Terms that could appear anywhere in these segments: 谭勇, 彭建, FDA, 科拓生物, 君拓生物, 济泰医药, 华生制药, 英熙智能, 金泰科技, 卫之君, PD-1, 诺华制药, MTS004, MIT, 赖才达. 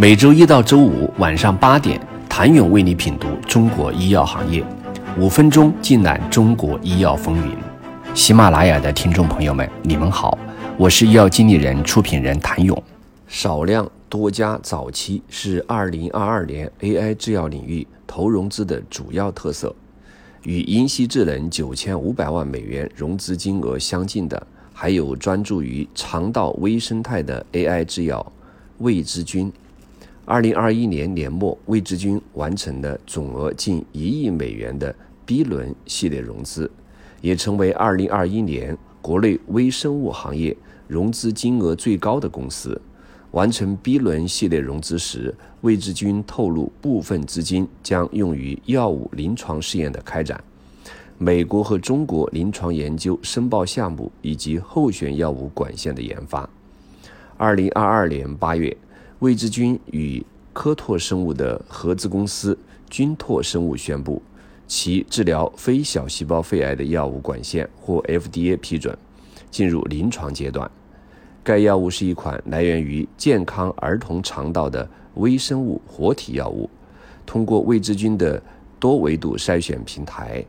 每周一到周五晚上8点，谭勇为你品读中国医药行业，5分钟尽览中国医药风云。喜马拉雅的听众朋友们，你们好，我是医药经理人、出品人谭勇。少量多家早期是2022年 AI 制药领域投融资的主要特色。与英熙智能$9500万融资金额相近的，还有专注于肠道微生态的 AI 制药卫之君。2021年年末，卫之君完成了总额近$1亿的 B 轮系列融资，也成为2021年国内微生物行业融资金额最高的公司。完成 B 轮系列融资时，卫之君透露部分资金将用于药物临床试验的开展、美国和中国临床研究申报项目以及候选药物管线的研发。2022年8月，卫之君与科拓生物的合资公司君拓生物宣布，其治疗非小细胞肺癌的药物管线获 FDA 批准，进入临床阶段。该药物是一款来源于健康儿童肠道的微生物活体药物，通过卫之君的多维度筛选平台、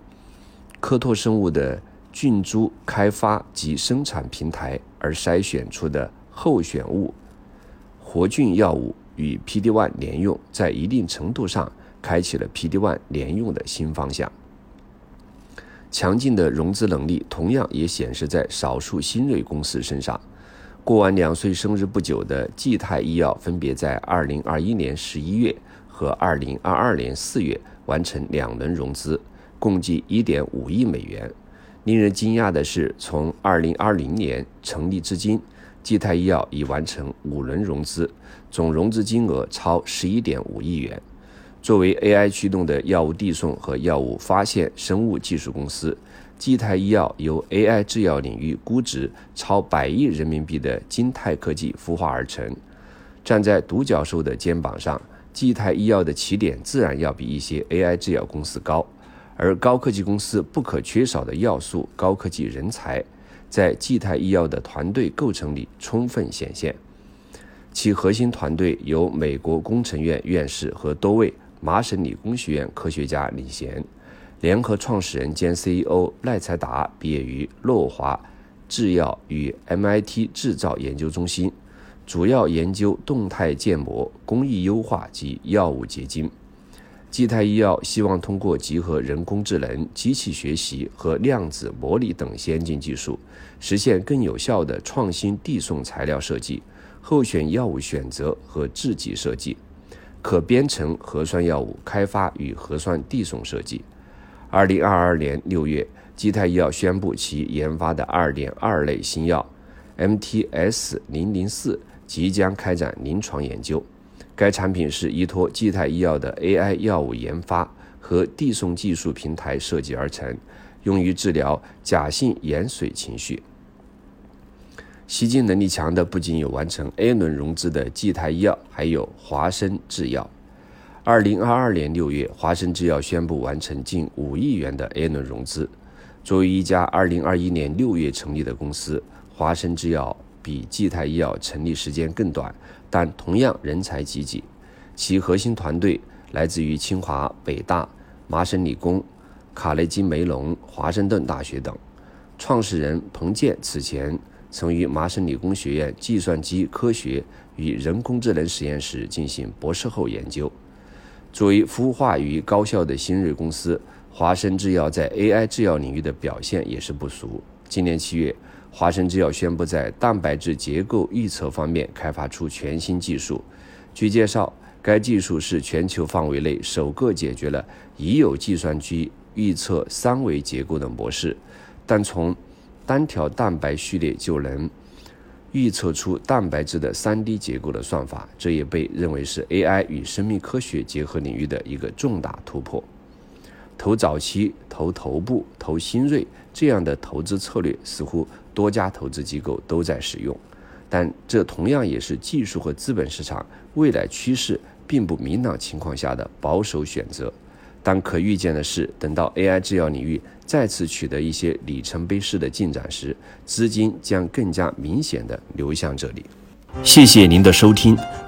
科拓生物的菌株开发及生产平台而筛选出的候选物活菌药物与 PD-1 联用，在一定程度上开启了 PD-1 联用的新方向。强劲的融资能力同样也显示在少数新锐公司身上。过完2岁生日不久的济泰医药，分别在2021年11月和2022年4月完成2轮融资，共计$1.5亿。令人惊讶的是，从2020年成立至今，济泰医药已完成5轮融资，总融资金额超$11.5亿。作为 AI 驱动的药物递送和药物发现生物技术公司，济泰医药由 AI 制药领域估值超100亿人民币的金泰科技孵化而成。站在独角兽的肩膀上，济泰医药的起点自然要比一些 AI 制药公司高，而高科技公司不可缺少的要素高科技人才，在济泰医药的团队构成里充分显现。其核心团队由美国工程院院士和多位麻省理工学院科学家领衔，联合创始人兼 CEO 赖才达毕业于诺华制药与 MIT 制造研究中心，主要研究动态建模、工艺优化及药物结晶。济泰医药希望通过集合人工智能、机器学习和量子模拟等先进技术，实现更有效的创新递送材料设计、候选药物选择和制剂设计、可编程核酸药物开发与核酸递送设计。2022年6月，济泰医药宣布其研发的2.2 类新药 MTS004 即将开展临床研究。该产品是依托济泰医药的 AI 药物研发和递送技术平台设计而成，用于治疗假性盐水情绪。吸金能力强的不仅有完成 A 轮融资的济泰医药，还有华生制药。2022年6月，华生制药宣布完成近$5亿的 A 轮融资。作为一家2021年6月成立的公司，华生制药比济泰医药成立时间更短，但同样人才济济。其核心团队来自于清华、北大、麻省理工、卡内基梅隆、华盛顿大学等。创始人彭建此前曾于麻省理工学院计算机科学与人工智能实验室进行博士后研究。作为孵化于高校的新锐公司，华生制药在 AI 制药领域的表现也是不俗。今年7月，华生制药宣布在蛋白质结构预测方面开发出全新技术。据介绍，该技术是全球范围内首个解决了已有计算机预测3维结构的模式，但从单条蛋白序列就能预测出蛋白质的 3D 结构的算法，这也被认为是 AI 与生命科学结合领域的一个重大突破。投早期、投头部、投新锐，这样的投资策略似乎多家投资机构都在使用，但这同样也是技术和资本市场未来趋势并不明朗情况下的保守选择。但可预见的是，等到 AI 制药领域再次取得一些里程碑式的进展时，资金将更加明显地流向这里。谢谢您的收听。